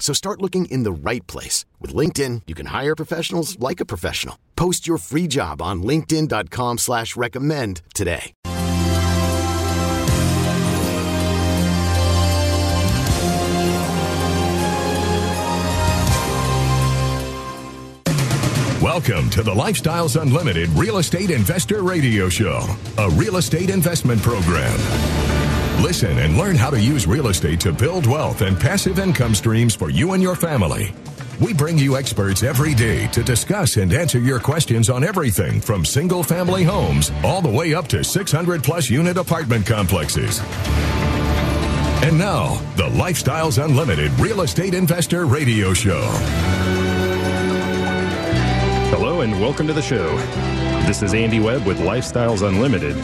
So start looking in the right place. With LinkedIn, you can hire professionals like a professional. Post your free job on linkedin.com/recommend today. Welcome to the Lifestyles Unlimited Real Estate Investor Radio Show, a real estate investment program. Listen and learn how to use real estate to build wealth and passive income streams for you and your family. We bring you experts every day to discuss and answer your questions on everything from single-family homes all the way up to 600-plus unit apartment complexes. And now, the Lifestyles Unlimited Real Estate Investor Radio Show. Hello and welcome to the show. This is Andy Webb with Lifestyles Unlimited.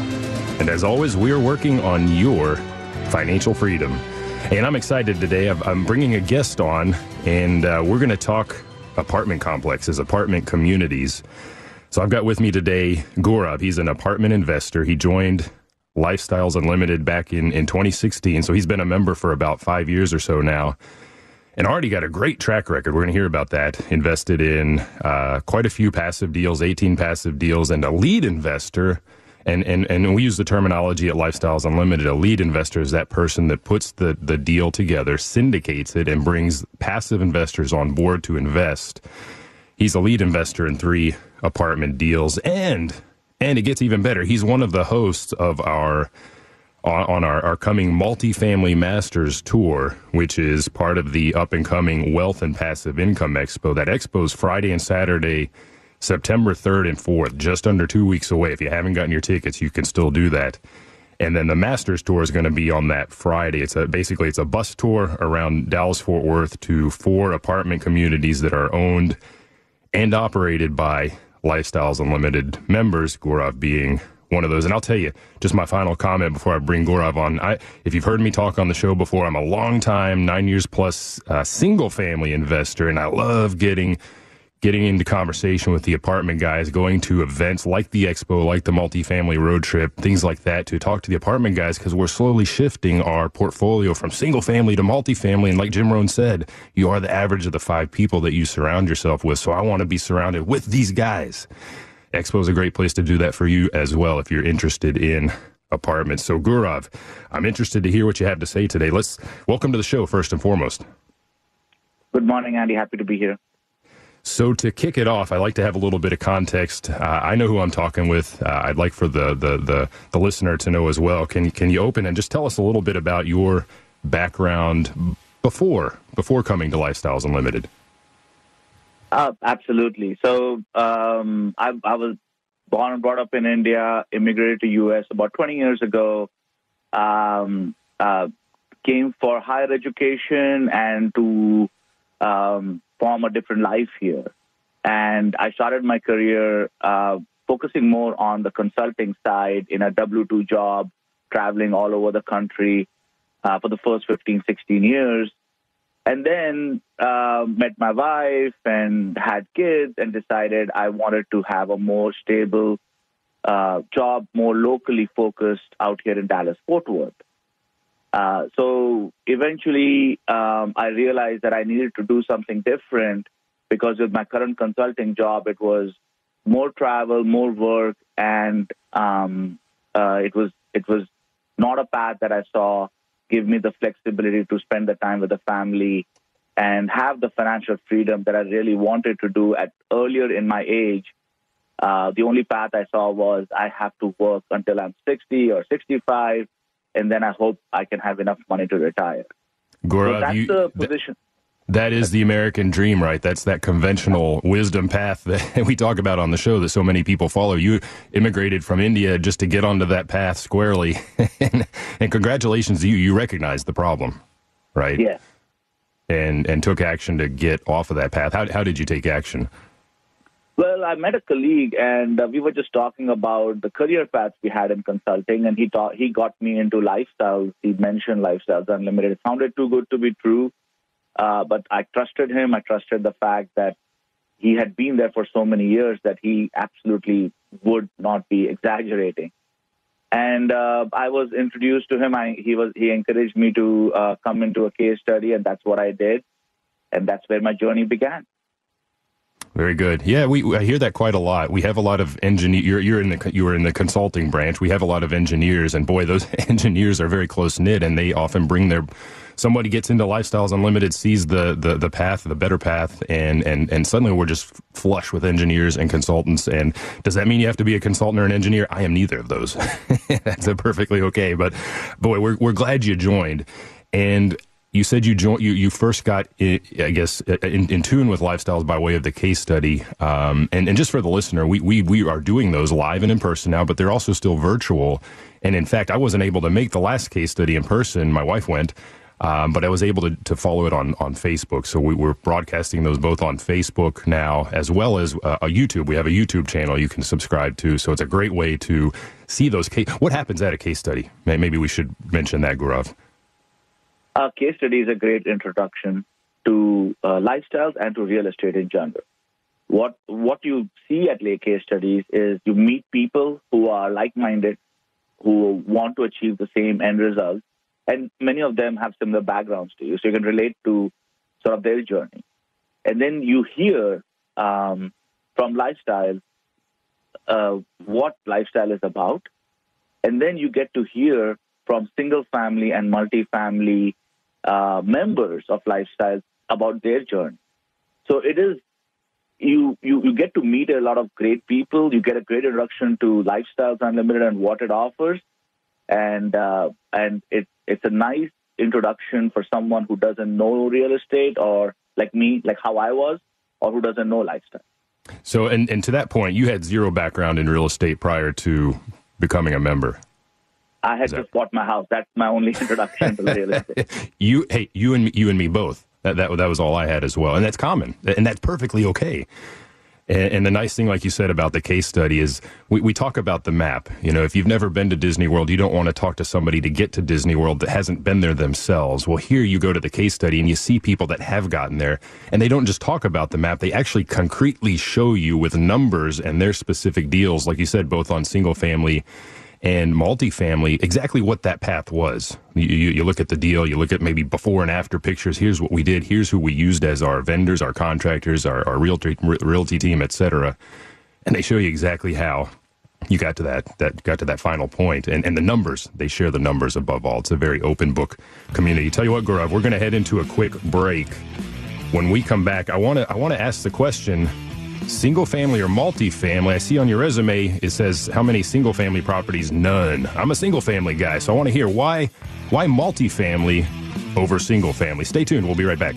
And as always, we are working on your financial freedom. And I'm excited today. I'm bringing a guest on, and we're going to talk apartment complexes, apartment communities. So I've got with me today Gaurav. He's an apartment investor. He joined Lifestyles Unlimited back in 2016. So he's been a member for about 5 years or so now and already got a great track record. We're going to hear about that. Invested in quite a few passive deals, 18 passive deals, and a lead investor. And we use the terminology at Lifestyles Unlimited, a lead investor is that person that puts the deal together, syndicates it, and brings passive investors on board to invest. He's a lead investor in 3 apartment deals. And it gets even better. He's one of the hosts of our coming Multifamily Masters Tour, which is part of the up-and-coming Wealth and Passive Income Expo. That expo's Friday and Saturday, September 3rd and 4th, just under 2 weeks away. If you haven't gotten your tickets, you can still do that. And then the Masters Tour is going to be on that Friday. It's a bus tour around Dallas-Fort Worth to 4 apartment communities that are owned and operated by Lifestyles Unlimited members, Gaurav being one of those. And I'll tell you, just my final comment before I bring Gaurav on. If you've heard me talk on the show before, I'm a long-time, 9 years plus single-family investor, and I love getting into conversation with the apartment guys, going to events like the expo, like the multifamily road trip, things like that, to talk to the apartment guys, because we're slowly shifting our portfolio from single family to multifamily. And like Jim Rohn said, you are the average of the 5 people that you surround yourself with. So I want to be surrounded with these guys. Expo is a great place to do that for you as well, if you're interested in apartments. So Gaurav, I'm interested to hear what you have to say today. Let's welcome to the show first and foremost. Good morning, Andy. Happy to be here. So to kick it off, I like to have a little bit of context. I know who I'm talking with. I'd like for the listener to know as well. Can you open and just tell us a little bit about your background before coming to Lifestyles Unlimited? Absolutely. So I was born and brought up in India, immigrated to U.S. about 20 years ago, came for higher education and to form a different life here. And I started my career focusing more on the consulting side in a W-2 job, traveling all over the country for the first 15, 16 years. And then met my wife and had kids and decided I wanted to have a more stable job, more locally focused out here in Dallas-Fort Worth. So eventually, I realized that I needed to do something different because with my current consulting job, it was more travel, more work, and it was not a path that I saw give me the flexibility to spend the time with the family and have the financial freedom that I really wanted to do at earlier in my age, the only path I saw was I have to work until I'm 60 or 65, and then I hope I can have enough money to retire. Gaurav, so that's the position. That is the American dream, right? That's that conventional wisdom path that we talk about on the show that so many people follow. You immigrated from India just to get onto that path squarely. And congratulations to you. You recognized the problem, right? Yes. And took action to get off of that path. How did you take action? Well, I met a colleague, and we were just talking about the career paths we had in consulting, and he got me into Lifestyles. He mentioned Lifestyles Unlimited. It sounded too good to be true. But I trusted him. I trusted the fact that he had been there for so many years that he absolutely would not be exaggerating. And I was introduced to him. He encouraged me to come into a case study, and that's what I did. And that's where my journey began. Very good. Yeah, I hear that quite a lot. We have a lot of engineers. You were in the consulting branch. We have a lot of engineers, and boy, those engineers are very close knit, and they often bring their. Somebody gets into Lifestyles Unlimited, sees the path, the better path, and suddenly we're just flush with engineers and consultants. And does that mean you have to be a consultant or an engineer? I am neither of those. That's perfectly okay. But boy, we're glad you joined. And you said you first got, I guess, in tune with Lifestyles by way of the case study. And just for the listener, we are doing those live and in person now, but they're also still virtual. And in fact, I wasn't able to make the last case study in person. My wife went. But I was able to follow it on Facebook. So we're broadcasting those both on Facebook now, as well as a YouTube. We have a YouTube channel you can subscribe to. So it's a great way to see those cases. What happens at a case study? Maybe we should mention that, Gaurav. A case study is a great introduction to lifestyles and to real estate in general. What you see at case studies is you meet people who are like-minded, who want to achieve the same end result. And many of them have similar backgrounds to you, so you can relate to sort of their journey. And then you hear from Lifestyle what Lifestyle is about. And then you get to hear from single family and multifamily members of Lifestyle about their journey. So it is, you get to meet a lot of great people. You get a great introduction to Lifestyles Unlimited and what it offers. And it's a nice introduction for someone who doesn't know real estate, or like me, like how I was, or who doesn't know lifestyle. So, and to that point, you had zero background in real estate prior to becoming a member. I had just bought my house. That's my only introduction to real estate. You and me both. That was all I had as well, and that's common, and that's perfectly okay. And the nice thing, like you said, about the case study is we talk about the map. You know, if you've never been to Disney World, you don't want to talk to somebody to get to Disney World that hasn't been there themselves. Well, here you go to the case study and you see people that have gotten there, and they don't just talk about the map. They actually concretely show you with numbers and their specific deals, like you said, both on single family and multifamily, exactly what that path was. You look at the deal, you look at maybe before and after pictures. Here's what we did. Here's who we used as our vendors, our contractors, our realty team, etc. And they show you exactly how you got to that final point. And the numbers, they share the numbers above all. It's a very open book community. Tell you what, Gaurav, we're going to head into a quick break. When we come back, I want to ask the question. Single family or multifamily? I see on your resume it says how many single family properties? None. I'm a single family guy, so I want to hear why multifamily over single family. Stay tuned. We'll be right back.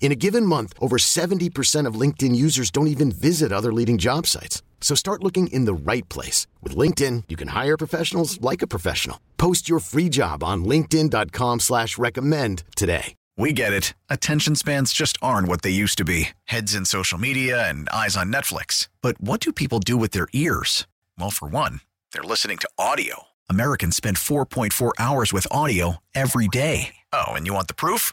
In a given month, over 70% of LinkedIn users don't even visit other leading job sites. So start looking in the right place. With LinkedIn, you can hire professionals like a professional. Post your free job on linkedin.com/recommend today. We get it. Attention spans just aren't what they used to be. Heads in social media and eyes on Netflix. But what do people do with their ears? Well, for one, they're listening to audio. Americans spend 4.4 hours with audio every day. Oh, and you want the proof?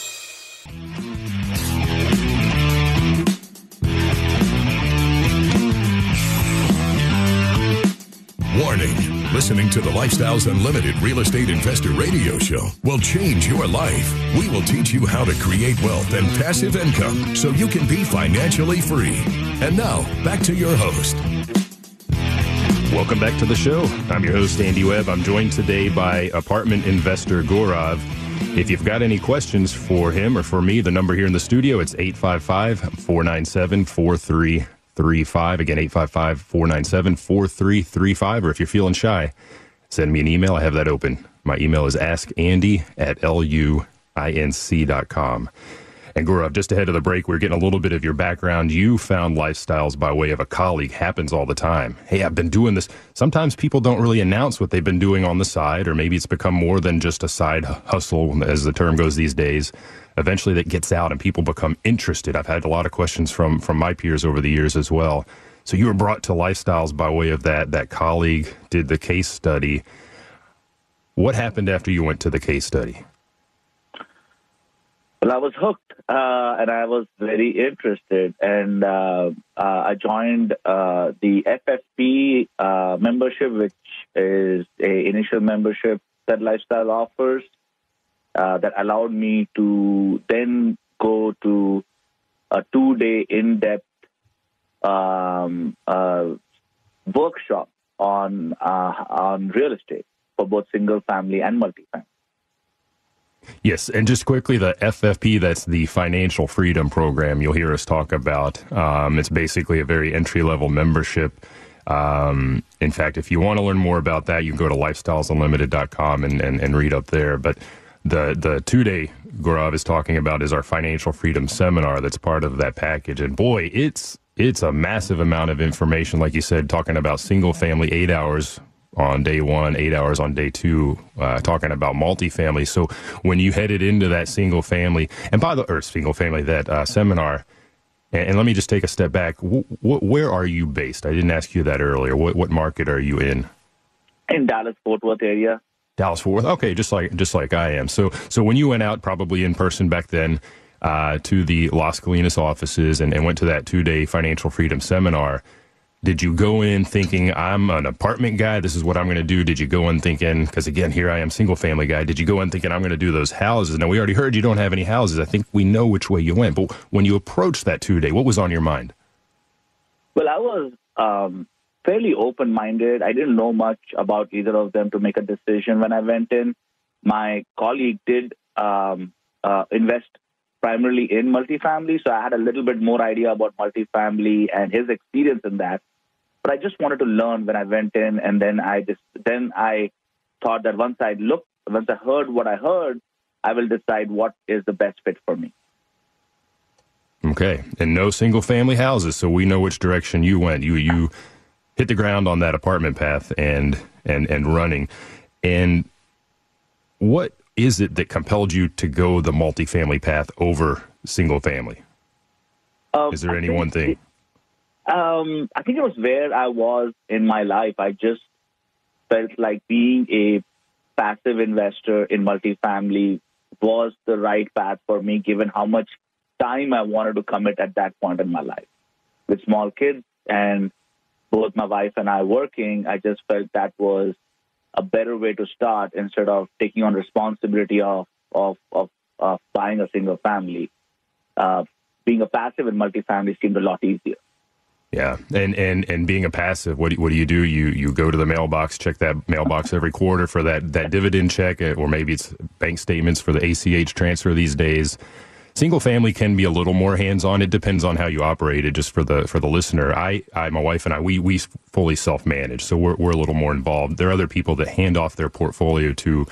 Warning. Listening to the Lifestyles Unlimited Real Estate Investor Radio Show will change your life. We will teach you how to create wealth and passive income so you can be financially free. And now, back to your host. Welcome back to the show. I'm your host, Andy Webb. I'm joined today by apartment investor Gaurav. If you've got any questions for him or for me, the number here in the studio, it's 855-497-4335. Again, 855-497-4335. Or if you're feeling shy, send me an email. I have that open. My email is askandy@luinc.com. And Gaurav, just ahead of the break, we're getting a little bit of your background. You found Lifestyles by way of a colleague. Happens all the time. Hey, I've been doing this. Sometimes people don't really announce what they've been doing on the side, or maybe it's become more than just a side hustle, as the term goes these days. Eventually that gets out and people become interested. I've had a lot of questions from my peers over the years as well. So you were brought to Lifestyles by way of that colleague, did the case study. What happened after you went to the case study? Well, I was hooked and I was very interested. And I joined the FFP membership, which is a initial membership that Lifestyle offers. That allowed me to then go to a 2-day in-depth workshop on real estate for both single-family and multifamily. Yes, and just quickly, the FFP, that's the Financial Freedom Program you'll hear us talk about. It's basically a very entry-level membership. In fact, if you want to learn more about that, you can go to lifestylesunlimited.com and read up there. But The 2-day Gaurav is talking about is our Financial Freedom Seminar that's part of that package. And boy, it's a massive amount of information. Like you said, talking about single family, 8 hours on day one, 8 hours on day two, talking about multifamily. So when you headed into that single family, and by the or single family, that seminar, and let me just take a step back. Where are you based? I didn't ask you that earlier. What market are you in? In Dallas-Fort Worth area. Dallas-Fort Worth. Okay, just like I am. So when you went out, probably in person back then, to the Las Colinas offices and went to that 2-day Financial Freedom Seminar, did you go in thinking, I'm an apartment guy, this is what I'm going to do? Did you go in thinking, because again, here I am, single-family guy, did you go in thinking, I'm going to do those houses? Now, we already heard you don't have any houses. I think we know which way you went. But when you approached that 2-day, what was on your mind? Well, I was fairly open-minded. I didn't know much about either of them to make a decision when I went in. My colleague did invest primarily in multifamily, so I had a little bit more idea about multifamily and his experience in that. But I just wanted to learn when I went in, and then I thought that once I heard what I heard, I will decide what is the best fit for me. Okay, and no single-family houses, so we know which direction you went. You hit the ground on that apartment path and running. And what is it that compelled you to go the multifamily path over single family? Is there one thing? I think it was where I was in my life. I just felt like being a passive investor in multifamily was the right path for me, given how much time I wanted to commit at that point in my life. With small kids and both my wife and I working, I just felt that was a better way to start instead of taking on responsibility of buying a single family. Being a passive in multifamily seemed a lot easier. Yeah, and being a passive, what do you do? You go to the mailbox, check that mailbox every quarter for that dividend check, or maybe it's bank statements for the ACH transfer these days. Single family can be a little more hands-on. It depends on how you operate it. Just for the listener, I my wife and I, we fully self-manage, so we're a little more involved. There are other people that hand off their portfolio to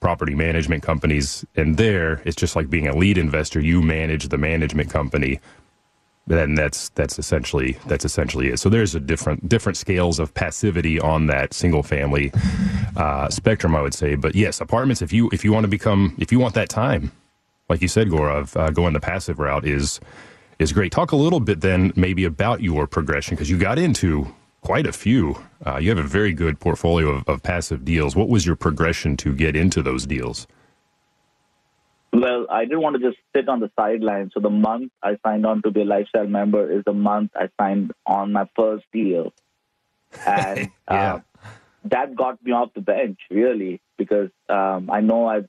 property management companies, and there it's just like being a lead investor. You manage the management company. Then that's essentially it. So there's a different scales of passivity on that single family spectrum, I would say. But yes, apartments. If you want that time, like you said, Gaurav, going the passive route is great. Talk a little bit then maybe about your progression, because you got into quite a few. You have a very good portfolio of passive deals. What was your progression to get into those deals? Well, I didn't want to just sit on the sidelines. So the month I signed on to be a Lifestyle member is the month I signed on my first deal. And that got me off the bench, really, because I know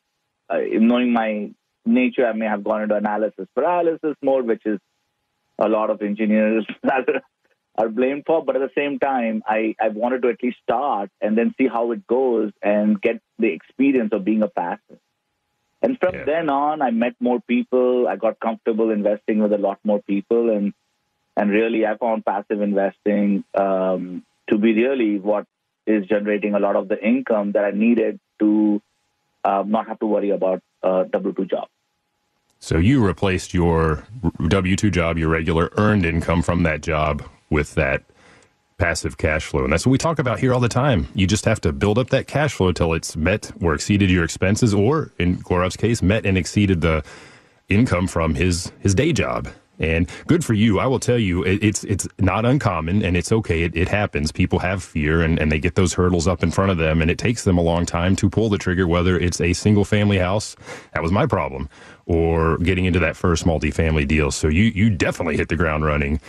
knowing my nature, I may have gone into analysis paralysis mode, which is a lot of engineers are blamed for. But at the same time, I wanted to at least start and then see how it goes and get the experience of being a passive. And from then on, I met more people. I got comfortable investing with a lot more people. And really, I found passive investing to be really what is generating a lot of the income that I needed to not have to worry about a W-2 job. So you replaced your W-2 job, your regular earned income from that job, with that passive cash flow. And that's what we talk about here all the time. You just have to build up that cash flow till it's met or exceeded your expenses, or in Gaurav's case, met and exceeded the income from his day job. And good for you. I will tell you, it's not uncommon, and it's okay. It happens. People have fear, and they get those hurdles up in front of them, and it takes them a long time to pull the trigger, whether it's a single-family house, that was my problem, or getting into that first multifamily deal. So you definitely hit the ground running.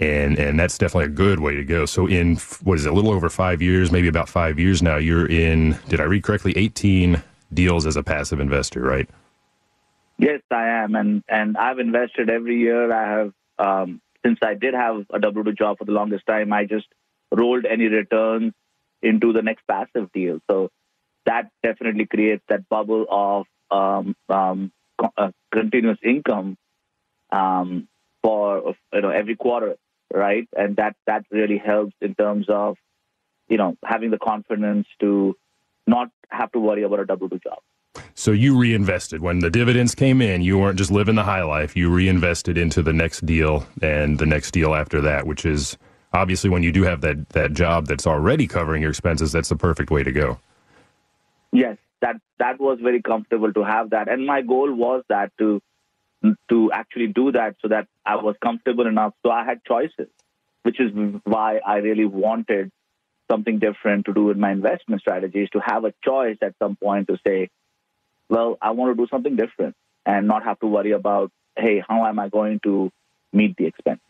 And that's definitely a good way to go. So in, a little over 5 years, maybe about 5 years now, you're in, did I read correctly, 18 deals as a passive investor, right? Yes, I am. And I've invested every year. I have, since I did have a W2 job for the longest time, I just rolled any returns into the next passive deal. So that definitely creates that bubble of continuous income for every quarter. Right. And that really helps in terms of, having the confidence to not have to worry about a W2 job. So you reinvested when the dividends came in. You weren't just living the high life. You reinvested into the next deal and the next deal after that, which is obviously when you do have that job that's already covering your expenses, that's the perfect way to go. Yes, that was very comfortable to have that. And my goal was that to actually do that so that I was comfortable enough. So I had choices, which is why I really wanted something different to do with my investment strategies, to have a choice at some point to say, well, I want to do something different and not have to worry about, hey, how am I going to meet the expenses?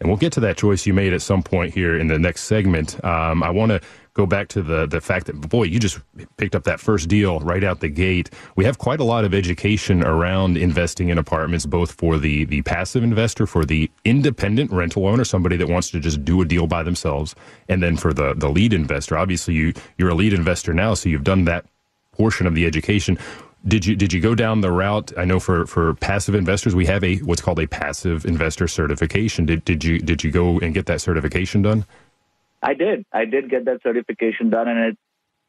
And we'll get to that choice you made at some point here in the next segment. I want to go back to the fact that, boy, you just picked up that first deal right out the gate. We have quite a lot of education around investing in apartments, both for the passive investor, for the independent rental owner, somebody that wants to just do a deal by themselves, and then for the lead investor. Obviously, you're a lead investor now, so you've done that portion of the education. Did you go down the route? I know for passive investors, we have what's called a passive investor certification. Did you go and get that certification done? I did. I did get that certification done, and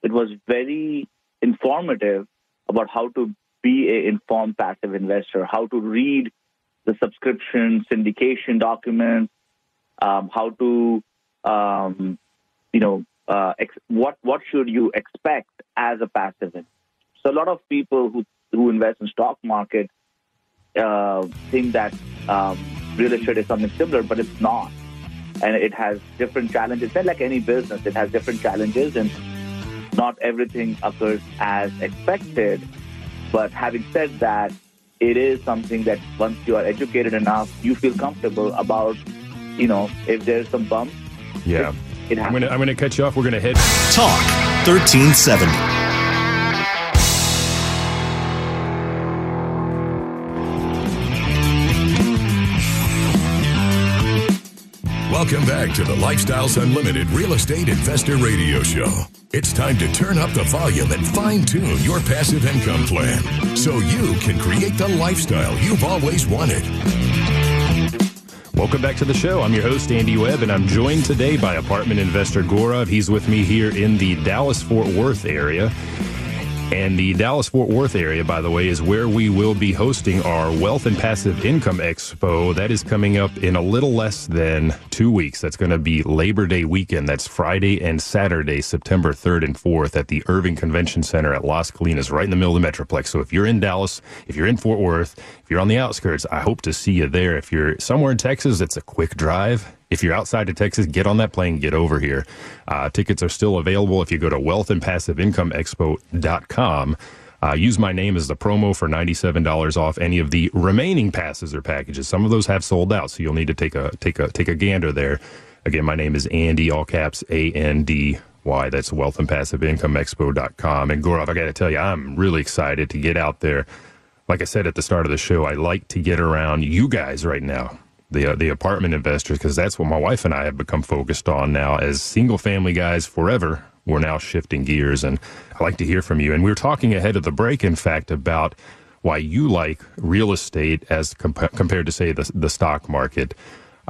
it was very informative about how to be an informed passive investor, how to read the subscription syndication documents, how to what should you expect as a passive investor. So a lot of people who invest in stock market think that real estate is something similar, but it's not. And it has different challenges. It's like any business. It has different challenges, and not everything occurs as expected. But having said that, it is something that once you are educated enough, you feel comfortable about, if there's some bump. Yeah. It happens. I'm going to cut you off. We're going to hit Talk 1370. Welcome back to the Lifestyles Unlimited Real Estate Investor Radio Show. It's time to turn up the volume and fine-tune your passive income plan so you can create the lifestyle you've always wanted. Welcome back to the show. I'm your host, Andy Webb, and I'm joined today by apartment investor Gaurav. He's with me here in the Dallas-Fort Worth area. And the Dallas-Fort Worth area, by the way, is where we will be hosting our Wealth and Passive Income Expo. That is coming up in a little less than 2 weeks. That's going to be Labor Day weekend. That's Friday and Saturday, September 3rd and 4th at the Irving Convention Center at Las Colinas, right in the middle of the Metroplex. So if you're in Dallas, if you're in Fort Worth, if you're on the outskirts, I hope to see you there. If you're somewhere in Texas, it's a quick drive. If you're outside of Texas, get on that plane, get over here. Tickets are still available if you go to wealthandpassiveincomeexpo.com. Use my name as the promo for $97 off any of the remaining passes or packages. Some of those have sold out, so you'll need to take a gander there. Again, my name is Andy, all caps, A-N-D-Y. That's wealthandpassiveincomeexpo.com. And Gaurav, I got to tell you, I'm really excited to get out there. Like I said at the start of the show, I like to get around you guys right now, the apartment investors, because that's what my wife and I have become focused on now. As single-family guys forever, we're now shifting gears, and I like to hear from you. And we were talking ahead of the break, in fact, about why you like real estate as compared to, say, the stock market.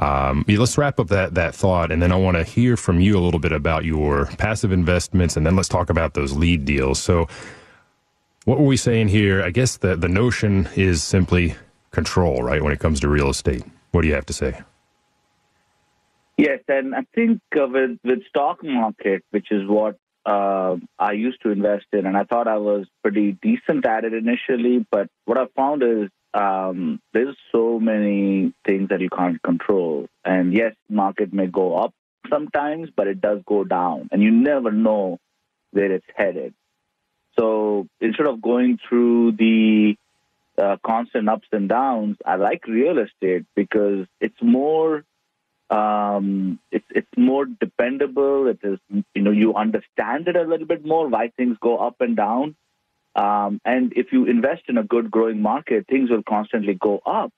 Let's wrap up that thought, and then I want to hear from you a little bit about your passive investments, and then let's talk about those lead deals. So what were we saying here? I guess the notion is simply control, right, when it comes to real estate. What do you have to say? Yes, and I think with stock market, which is what I used to invest in, and I thought I was pretty decent at it initially, but what I found is there's so many things that you can't control. And yes, market may go up sometimes, but it does go down, and you never know where it's headed. So instead of going through the constant ups and downs, I like real estate because it's more, it's more dependable. It is, you understand it a little bit more, why things go up and down. And if you invest in a good growing market, things will constantly go up.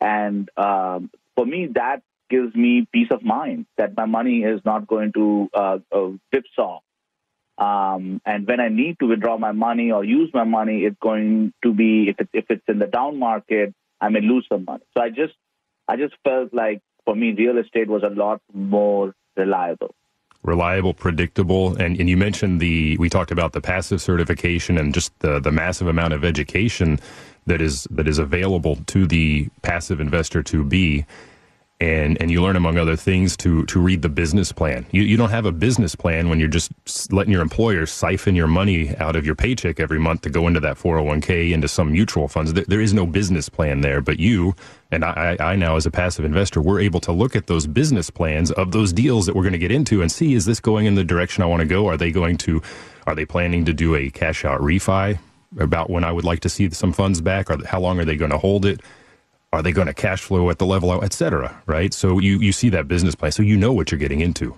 And for me, that gives me peace of mind that my money is not going to whipsaw. And when I need to withdraw my money or use my money, it's going to be, if it's in the down market, I may lose some money. So I just felt like, for me, real estate was a lot more reliable. Reliable, predictable. And you mentioned we talked about the passive certification and just the massive amount of education that is available to the passive investor to be. And you learn, among other things, to read the business plan. You don't have a business plan when you're just letting your employer siphon your money out of your paycheck every month to go into that 401k, into some mutual funds. There is no business plan there. But you and I now, as a passive investor, we're able to look at those business plans of those deals that we're going to get into and see, is this going in the direction I want to go? Are they planning to do a cash out refi about when I would like to see some funds back? Or how long are they going to hold it? Are they going to cash flow at the level, et cetera, right? So you see that business plan, so you know what you're getting into.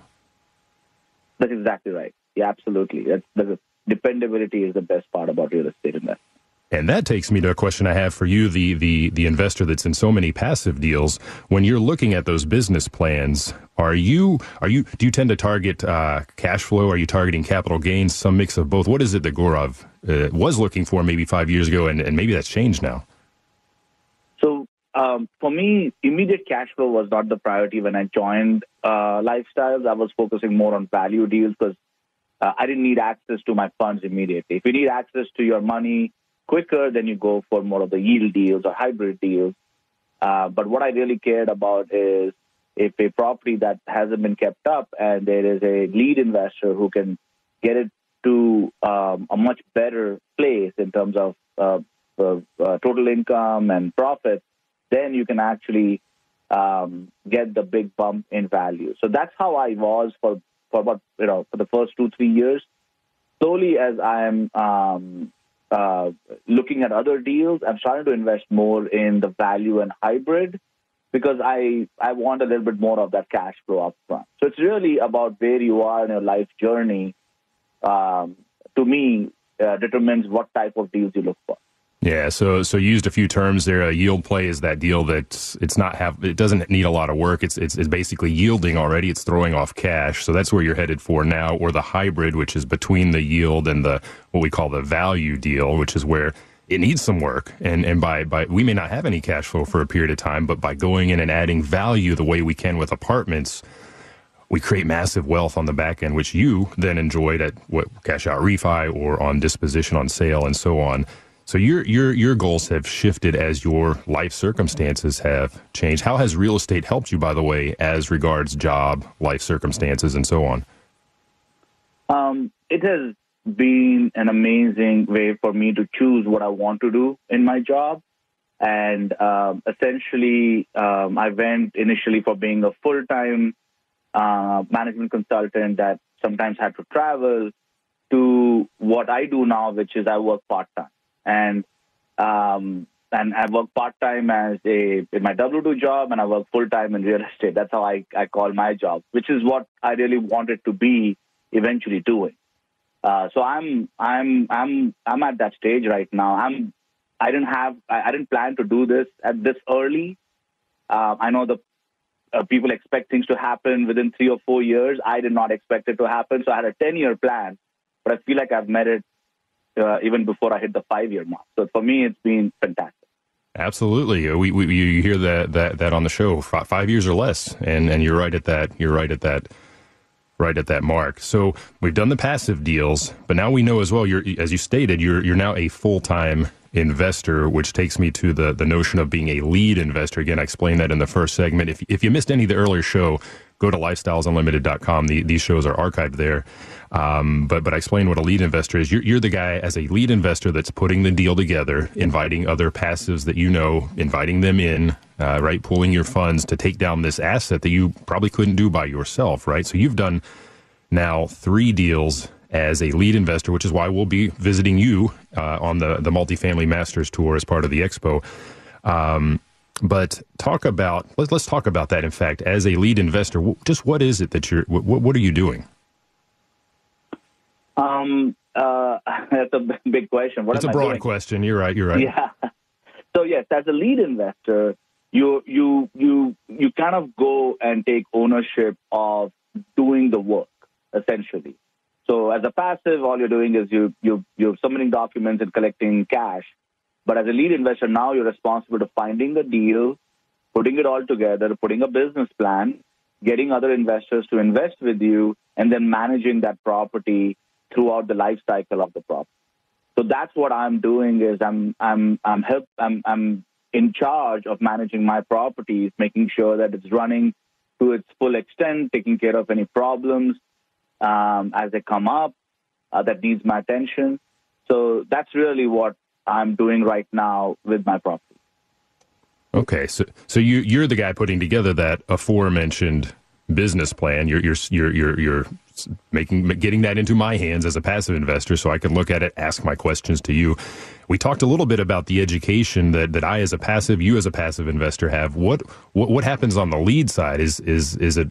That's exactly right. Yeah, absolutely. That's dependability is the best part about real estate investment. And that takes me to a question I have for you, the investor that's in so many passive deals. When you're looking at those business plans, do you tend to target cash flow? Are you targeting capital gains? Some mix of both? What is it that Gaurav was looking for maybe 5 years ago, and maybe that's changed now? For me, immediate cash flow was not the priority when I joined Lifestyles. I was focusing more on value deals because I didn't need access to my funds immediately. If you need access to your money quicker, then you go for more of the yield deals or hybrid deals. But what I really cared about is if a property that hasn't been kept up and there is a lead investor who can get it to a much better place in terms of total income and profits, then you can actually get the big bump in value. So that's how I was for the first 2-3 years. Slowly, as I'm looking at other deals, I'm starting to invest more in the value and hybrid because I want a little bit more of that cash flow up front. So it's really about where you are in your life journey, to me, determines what type of deals you look for. Yeah, so you used a few terms there. Yield play is that deal that it doesn't need a lot of work. It's basically yielding already. It's throwing off cash. So that's where you're headed for now, or the hybrid, which is between the yield and the what we call the value deal, which is where it needs some work. And by we may not have any cash flow for a period of time, but by going in and adding value the way we can with apartments, we create massive wealth on the back end, which you then enjoyed at what cash out refi or on disposition on sale and so on. So your goals have shifted as your life circumstances have changed. How has real estate helped you, by the way, as regards job, life circumstances, and so on? It has been an amazing way for me to choose what I want to do in my job. And essentially, I went initially for being a full-time management consultant that sometimes had to travel to what I do now, which is I work part-time. And I work part-time in my W-2 job, and I work full-time in real estate. That's how I call my job, which is what I really wanted to be eventually doing. So I'm at that stage right now. I didn't plan to do this at this early. I know the people expect things to happen within 3 or 4 years. I did not expect it to happen. So I had a 10-year plan, but I feel like I've met it even before I hit the 5-year mark. So for me, it's been fantastic. Absolutely. You hear that on the show, 5 years or less. And you're right at that. You're right at that mark. So we've done the passive deals, but now we know as well, as you stated, you're now a full-time investor, which takes me to the notion of being a lead investor. Again, I explained that in the first segment. If you missed any of the earlier show, go to lifestylesunlimited.com. These shows are archived there. But I explain what a lead investor is. You're the guy as a lead investor that's putting the deal together, inviting other passives that you know, inviting them in, right? Pooling your funds to take down this asset that you probably couldn't do by yourself, right? So you've done now 3 deals as a lead investor, which is why we'll be visiting you on the Multifamily Masters Tour as part of the expo. But let's talk about that. In fact, as a lead investor, just what is it that what are you doing? That's a big question. What am I doing? That's a broad question. You're right. Yeah. So yes, as a lead investor, you kind of go and take ownership of doing the work, essentially. So as a passive, all you're doing is you're submitting documents and collecting cash. But as a lead investor, now you're responsible to finding the deal, putting it all together, putting a business plan, getting other investors to invest with you, and then managing that property throughout the life cycle of the property. So that's what I'm doing is I'm in charge of managing my properties, making sure that it's running to its full extent, taking care of any problems as they come up that needs my attention. So that's really what I'm doing right now with my property. Okay, so you're the guy putting together that aforementioned business plan. You're getting that into my hands as a passive investor, so I can look at it, ask my questions to you. We talked a little bit about the education that I as a passive, you as a passive investor have. What happens on the lead side is it?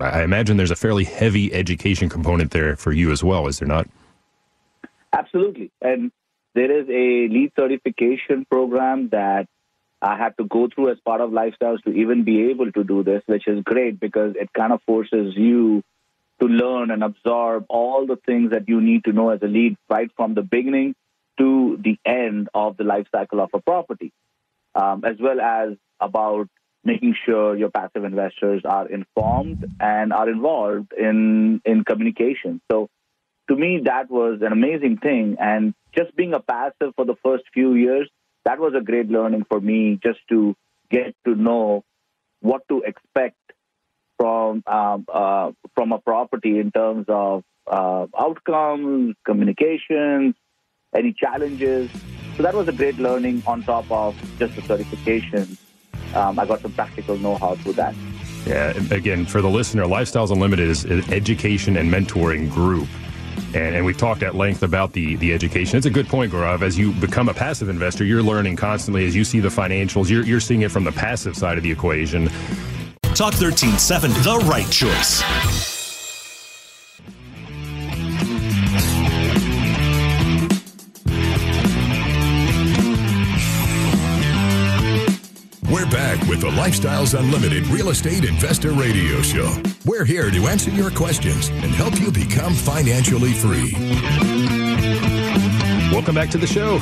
I imagine there's a fairly heavy education component there for you as well, is there not? Absolutely, and there is a lead certification program that I had to go through as part of Lifestyles to even be able to do this, which is great because it kind of forces you to learn and absorb all the things that you need to know as a lead right from the beginning to the end of the life cycle of a property, as well as about making sure your passive investors are informed and are involved in communication. So to me, that was an amazing thing. And just being a passive for the first few years, that was a great learning for me just to get to know what to expect from a property in terms of outcomes, communications, any challenges. So that was a great learning on top of just the certification. I got some practical know-how through that. Yeah, again, for the listener, Lifestyles Unlimited is an education and mentoring group. And we've talked at length about the education. It's a good point, Gaurav. As you become a passive investor, you're learning constantly. As you see the financials, you're seeing it from the passive side of the equation. Talk 1370, the right choice. the Lifestyles Unlimited Real Estate Investor Radio Show. We're here to answer your questions and help you become financially free. Welcome back to the show.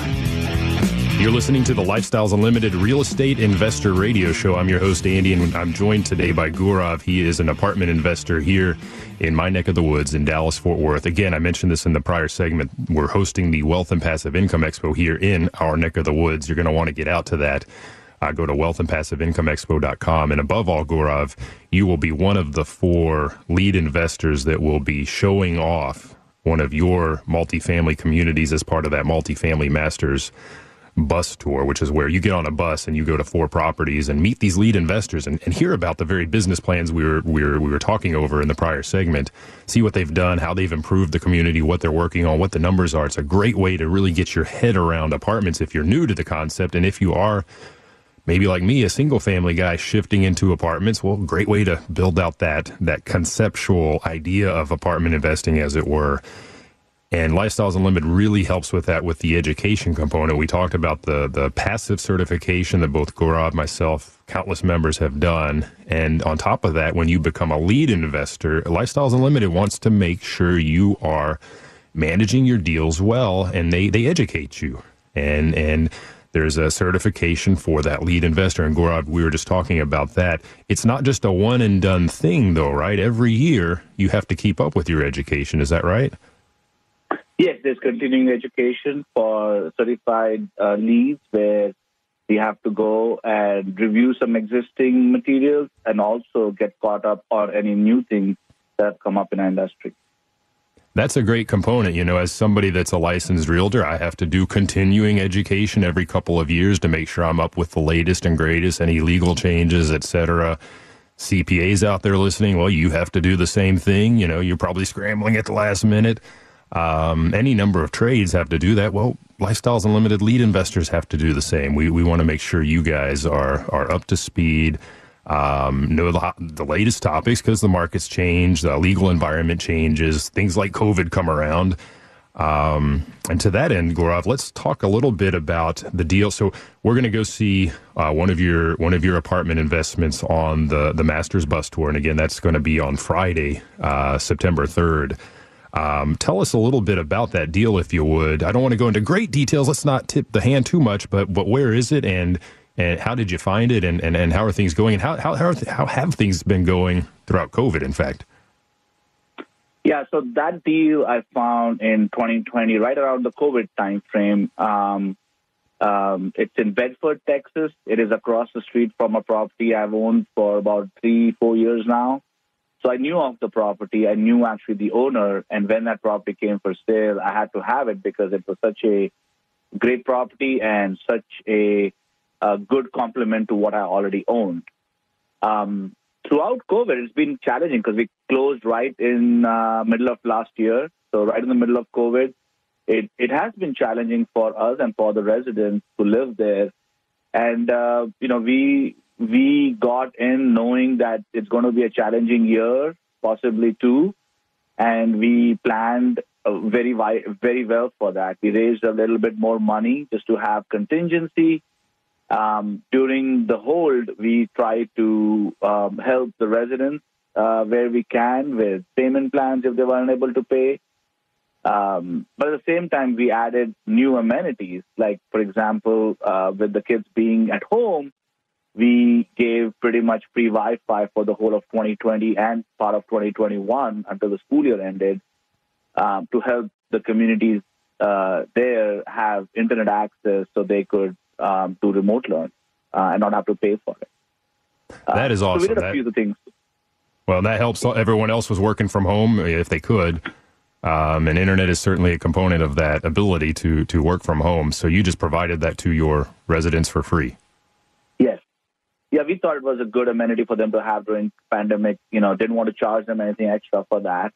You're listening to the Lifestyles Unlimited Real Estate Investor Radio Show. I'm your host, Andy, and I'm joined today by Gaurav. He is an apartment investor here in my neck of the woods in Dallas-Fort Worth. Again, I mentioned this in the prior segment. We're hosting the Wealth and Passive Income Expo here in our neck of the woods. You're going to want to get out to that. Go to wealthandpassiveincomeexpo.com. And above all, Gaurav, you will be one of the four lead investors that will be showing off one of your multifamily communities as part of that Multifamily Masters bus tour, which is where you get on a bus and you go to four properties and meet these lead investors and hear about the very business plans we were talking over in the prior segment, see what they've done, how they've improved the community, what they're working on, what the numbers are. It's a great way to really get your head around apartments if you're new to the concept. And if you are, maybe like me, a single family guy shifting into apartments, well, great way to build out that conceptual idea of apartment investing, as it were. And Lifestyles Unlimited really helps with that, with the education component. We talked about the passive certification that both Gaurav, myself, countless members have done. And on top of that, when you become a lead investor, Lifestyles Unlimited wants to make sure you are managing your deals well, and they educate you. And there's a certification for that lead investor. And Gaurav, we were just talking about that. It's not just a one and done thing though, right? Every year you have to keep up with your education. Is that right? Yes, there's continuing education for certified leads where we have to go and review some existing materials and also get caught up on any new things that come up in our industry. That's a great component. You know, as somebody that's a licensed realtor, I have to do continuing education every couple of years to make sure I'm up with the latest and greatest, any legal changes, et cetera. CPAs out there listening, well, you have to do the same thing. You know, you're probably scrambling at the last minute. Any number of trades have to do that. Well, Lifestyles Unlimited lead investors have to do the same. We want to make sure you guys are up to speed, know the latest topics, because the markets change, the legal environment changes, things like COVID come around. And to that end, Gaurav, let's talk a little bit about the deal. So we're going to go see one of your apartment investments on the Masters Bus Tour. And again, that's going to be on Friday, September 3rd. Tell us a little bit about that deal, if you would. I don't want to go into great details. Let's not tip the hand too much, but where is it and how did you find it and how are things going? And how have things been going throughout COVID, in fact? Yeah, so that deal I found in 2020, right around the COVID timeframe. It's in Bedford, Texas. It is across the street from a property I've owned for about 3-4 years now. So I knew of the property. I knew actually the owner. And when that property came for sale, I had to have it because it was such a great property and such a good complement to what I already owned. Throughout COVID, it's been challenging because we closed right in middle of last year. So right in the middle of COVID, it has been challenging for us and for the residents who live there. And, we got in knowing that it's going to be a challenging year, possibly two, and we planned very, very well for that. We raised a little bit more money just to have contingency. During the hold, we tried to help the residents where we can with payment plans if they were unable to pay. But at the same time, we added new amenities, like, for example, with the kids being at home, we gave pretty much free Wi-Fi for the whole of 2020 and part of 2021 until the school year ended to help the communities there have internet access so they could do remote learn and not have to pay for it. That is awesome. So we did a few things. Well, that helps. Everyone else was working from home if they could. And internet is certainly a component of that ability to work from home. So you just provided that to your residents for free. Yes. Yeah, we thought it was a good amenity for them to have during pandemic. You know, didn't want to charge them anything extra for that.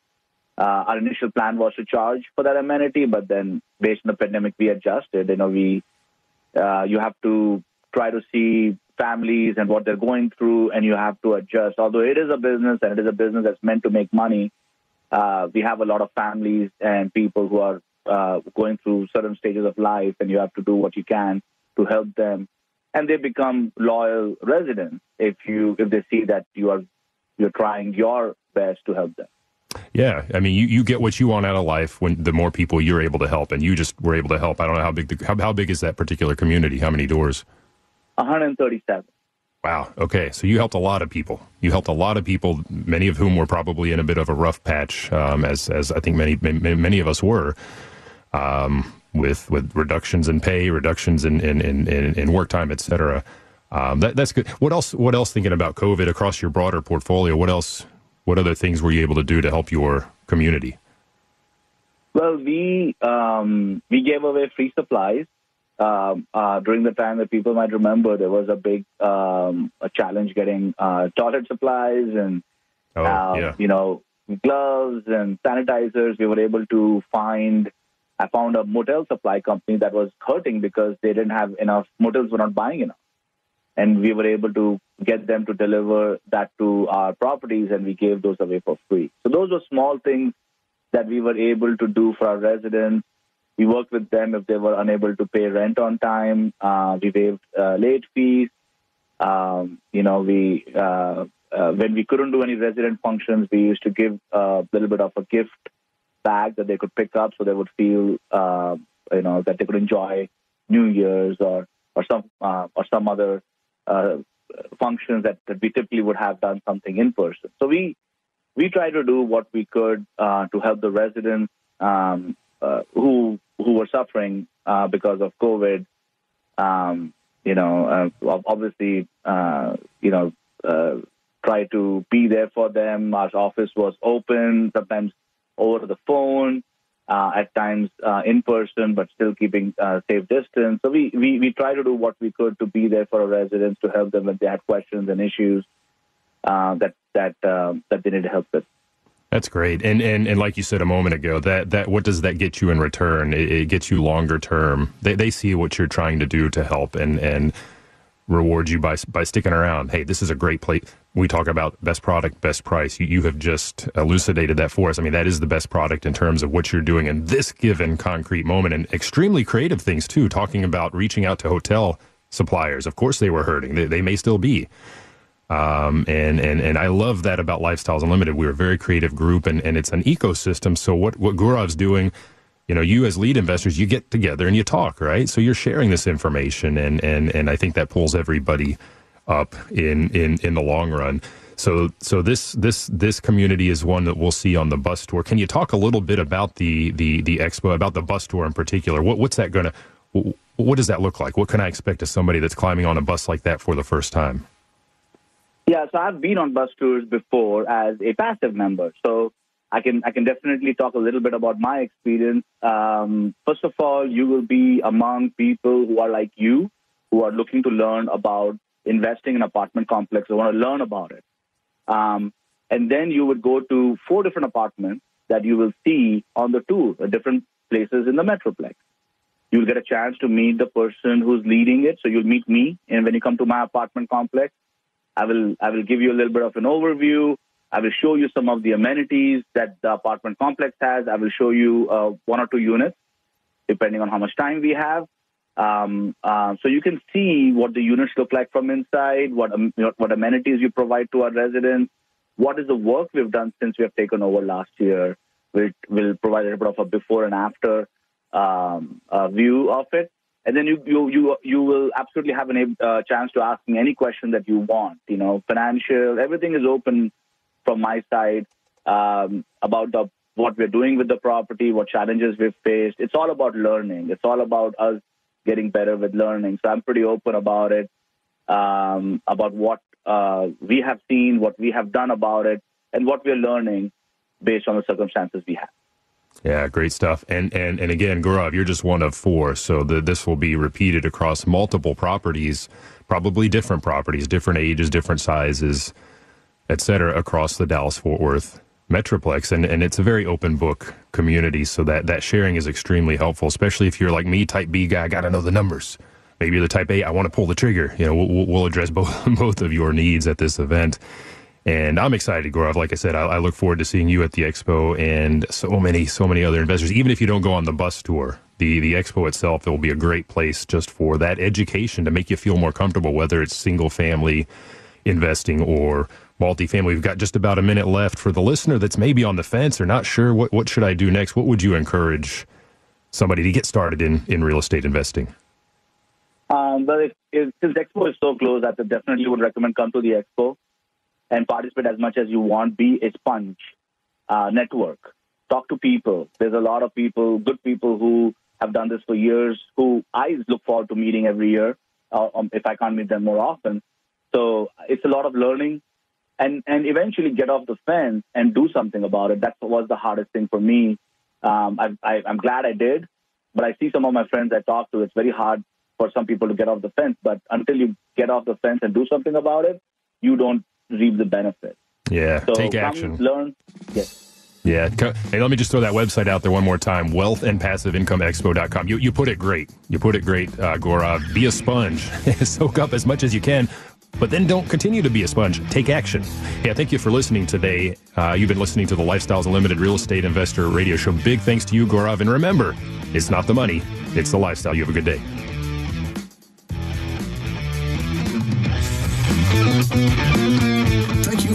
Our initial plan was to charge for that amenity, but then based on the pandemic, we adjusted. You know, you have to try to see families and what they're going through, and you have to adjust. Although it is a business, and it is a business that's meant to make money, we have a lot of families and people who are going through certain stages of life, and you have to do what you can to help them. and they become loyal residents if they see that you're trying your best to help them. Yeah, I mean, you get what you want out of life when the more people you're able to help, and you just were able to help. I don't know how big is that particular community? How many doors? 137. Wow. Okay, so you helped a lot of people. Many of whom were probably in a bit of a rough patch, as I think many of us were. With reductions in pay, reductions in work time, et cetera. That's good. What else, thinking about COVID across your broader portfolio, what other things were you able to do to help your community? Well, we gave away free supplies. During the time that people might remember, there was a big a challenge getting toilet supplies and, gloves and sanitizers. We were able to I found a motel supply company that was hurting because they didn't have enough. Motels were not buying enough. And we were able to get them to deliver that to our properties, and we gave those away for free. So those were small things that we were able to do for our residents. We worked with them if they were unable to pay rent on time. We waived late fees. When we couldn't do any resident functions, we used to give a little bit of a gift bag that they could pick up, so they would feel, that they could enjoy New Year's or some other functions that we typically would have done something in person. So we try to do what we could to help the residents who were suffering because of COVID. Try to be there for them. Our office was open, sometimes over the phone, at times in person, but still keeping safe distance. So we try to do what we could to be there for our residents, to help them when they had questions and issues that they needed help with. That's great. And like you said a moment ago, that what does that get you in return? It gets you longer term. They see what you're trying to do to help and reward you by sticking around. Hey, this is a great place. We talk about best product, best price. You have just elucidated that for us. I mean, that is the best product in terms of what you're doing in this given concrete moment, and extremely creative things too, talking about reaching out to hotel suppliers. Of course they were hurting. They may still be. And I love that about Lifestyles Unlimited. We're a very creative group, and it's an ecosystem. So what Gaurav's doing, you as lead investors, you get together and you talk, right? So you're sharing this information, and I think that pulls everybody up in the long run. So this community is one that we'll see on the bus tour. Can you talk a little bit about the expo, about the bus tour in particular? What does that look like? What can I expect of somebody that's climbing on a bus like that for the first time? Yeah, so I've been on bus tours before as a passive member, so I can definitely talk a little bit about my experience. First of all, you will be among people who are like you, who are looking to learn about investing in apartment complexes, or want to learn about it. And then you would go to 4 different apartments that you will see on the tour, at different places in the Metroplex. You'll get a chance to meet the person who's leading it, so you'll meet me. And when you come to my apartment complex, I will give you a little bit of an overview. I will show you some of the amenities that the apartment complex has. I will show you 1 or 2 units, depending on how much time we have. So you can see what the units look like from inside, what amenities you provide to our residents, what is the work we've done since we have taken over last year. We'll provide a bit of a before and after view of it. And then you will absolutely have a chance to ask me any question that you want. Financial, everything is open from my side about what we're doing with the property, what challenges we've faced. It's all about learning. It's all about us getting better with learning. So I'm pretty open about it, about what we have seen, what we have done about it, and what we're learning based on the circumstances we have. Yeah, great stuff. And again, Gaurav, you're just one of 4, so this will be repeated across multiple properties, probably different properties, different ages, different sizes, et cetera, across the Dallas-Fort Worth Metroplex. And it's a very open book community, so that sharing is extremely helpful, especially if you're like me, type B guy, got to know the numbers. Maybe you're the type A, I want to pull the trigger. We'll address both of your needs at this event. And I'm excited, Gaurav. Like I said, I look forward to seeing you at the expo and so many other investors. Even if you don't go on the bus tour, the expo itself, it will be a great place just for that education to make you feel more comfortable, whether it's single family investing or multifamily. We've got just about a minute left. For the listener that's maybe on the fence or not sure, what should I do next? What would you encourage somebody to get started in real estate investing? Since expo is so close, I definitely would recommend come to the expo and participate as much as you want. Be a sponge, network, talk to people. There's a lot of people, good people who have done this for years, who I look forward to meeting every year, if I can't meet them more often. So it's a lot of learning and eventually get off the fence and do something about it. That was the hardest thing for me. I'm glad I did, but I see some of my friends I talk to, it's very hard for some people to get off the fence, but until you get off the fence and do something about it, you don't reap the benefit. Yeah, so take action. Learn. Yes. Yeah. Hey, let me just throw that website out there one more time, wealthandpassiveincomeexpo.com. You put it great. You put it great, Gaurav. Be a sponge. Soak up as much as you can, but then don't continue to be a sponge. Take action. Yeah, thank you for listening today. You've been listening to the Lifestyles Unlimited Real Estate Investor Radio Show. Big thanks to you, Gaurav. And remember, it's not the money, it's the lifestyle. You have a good day. Thank you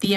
The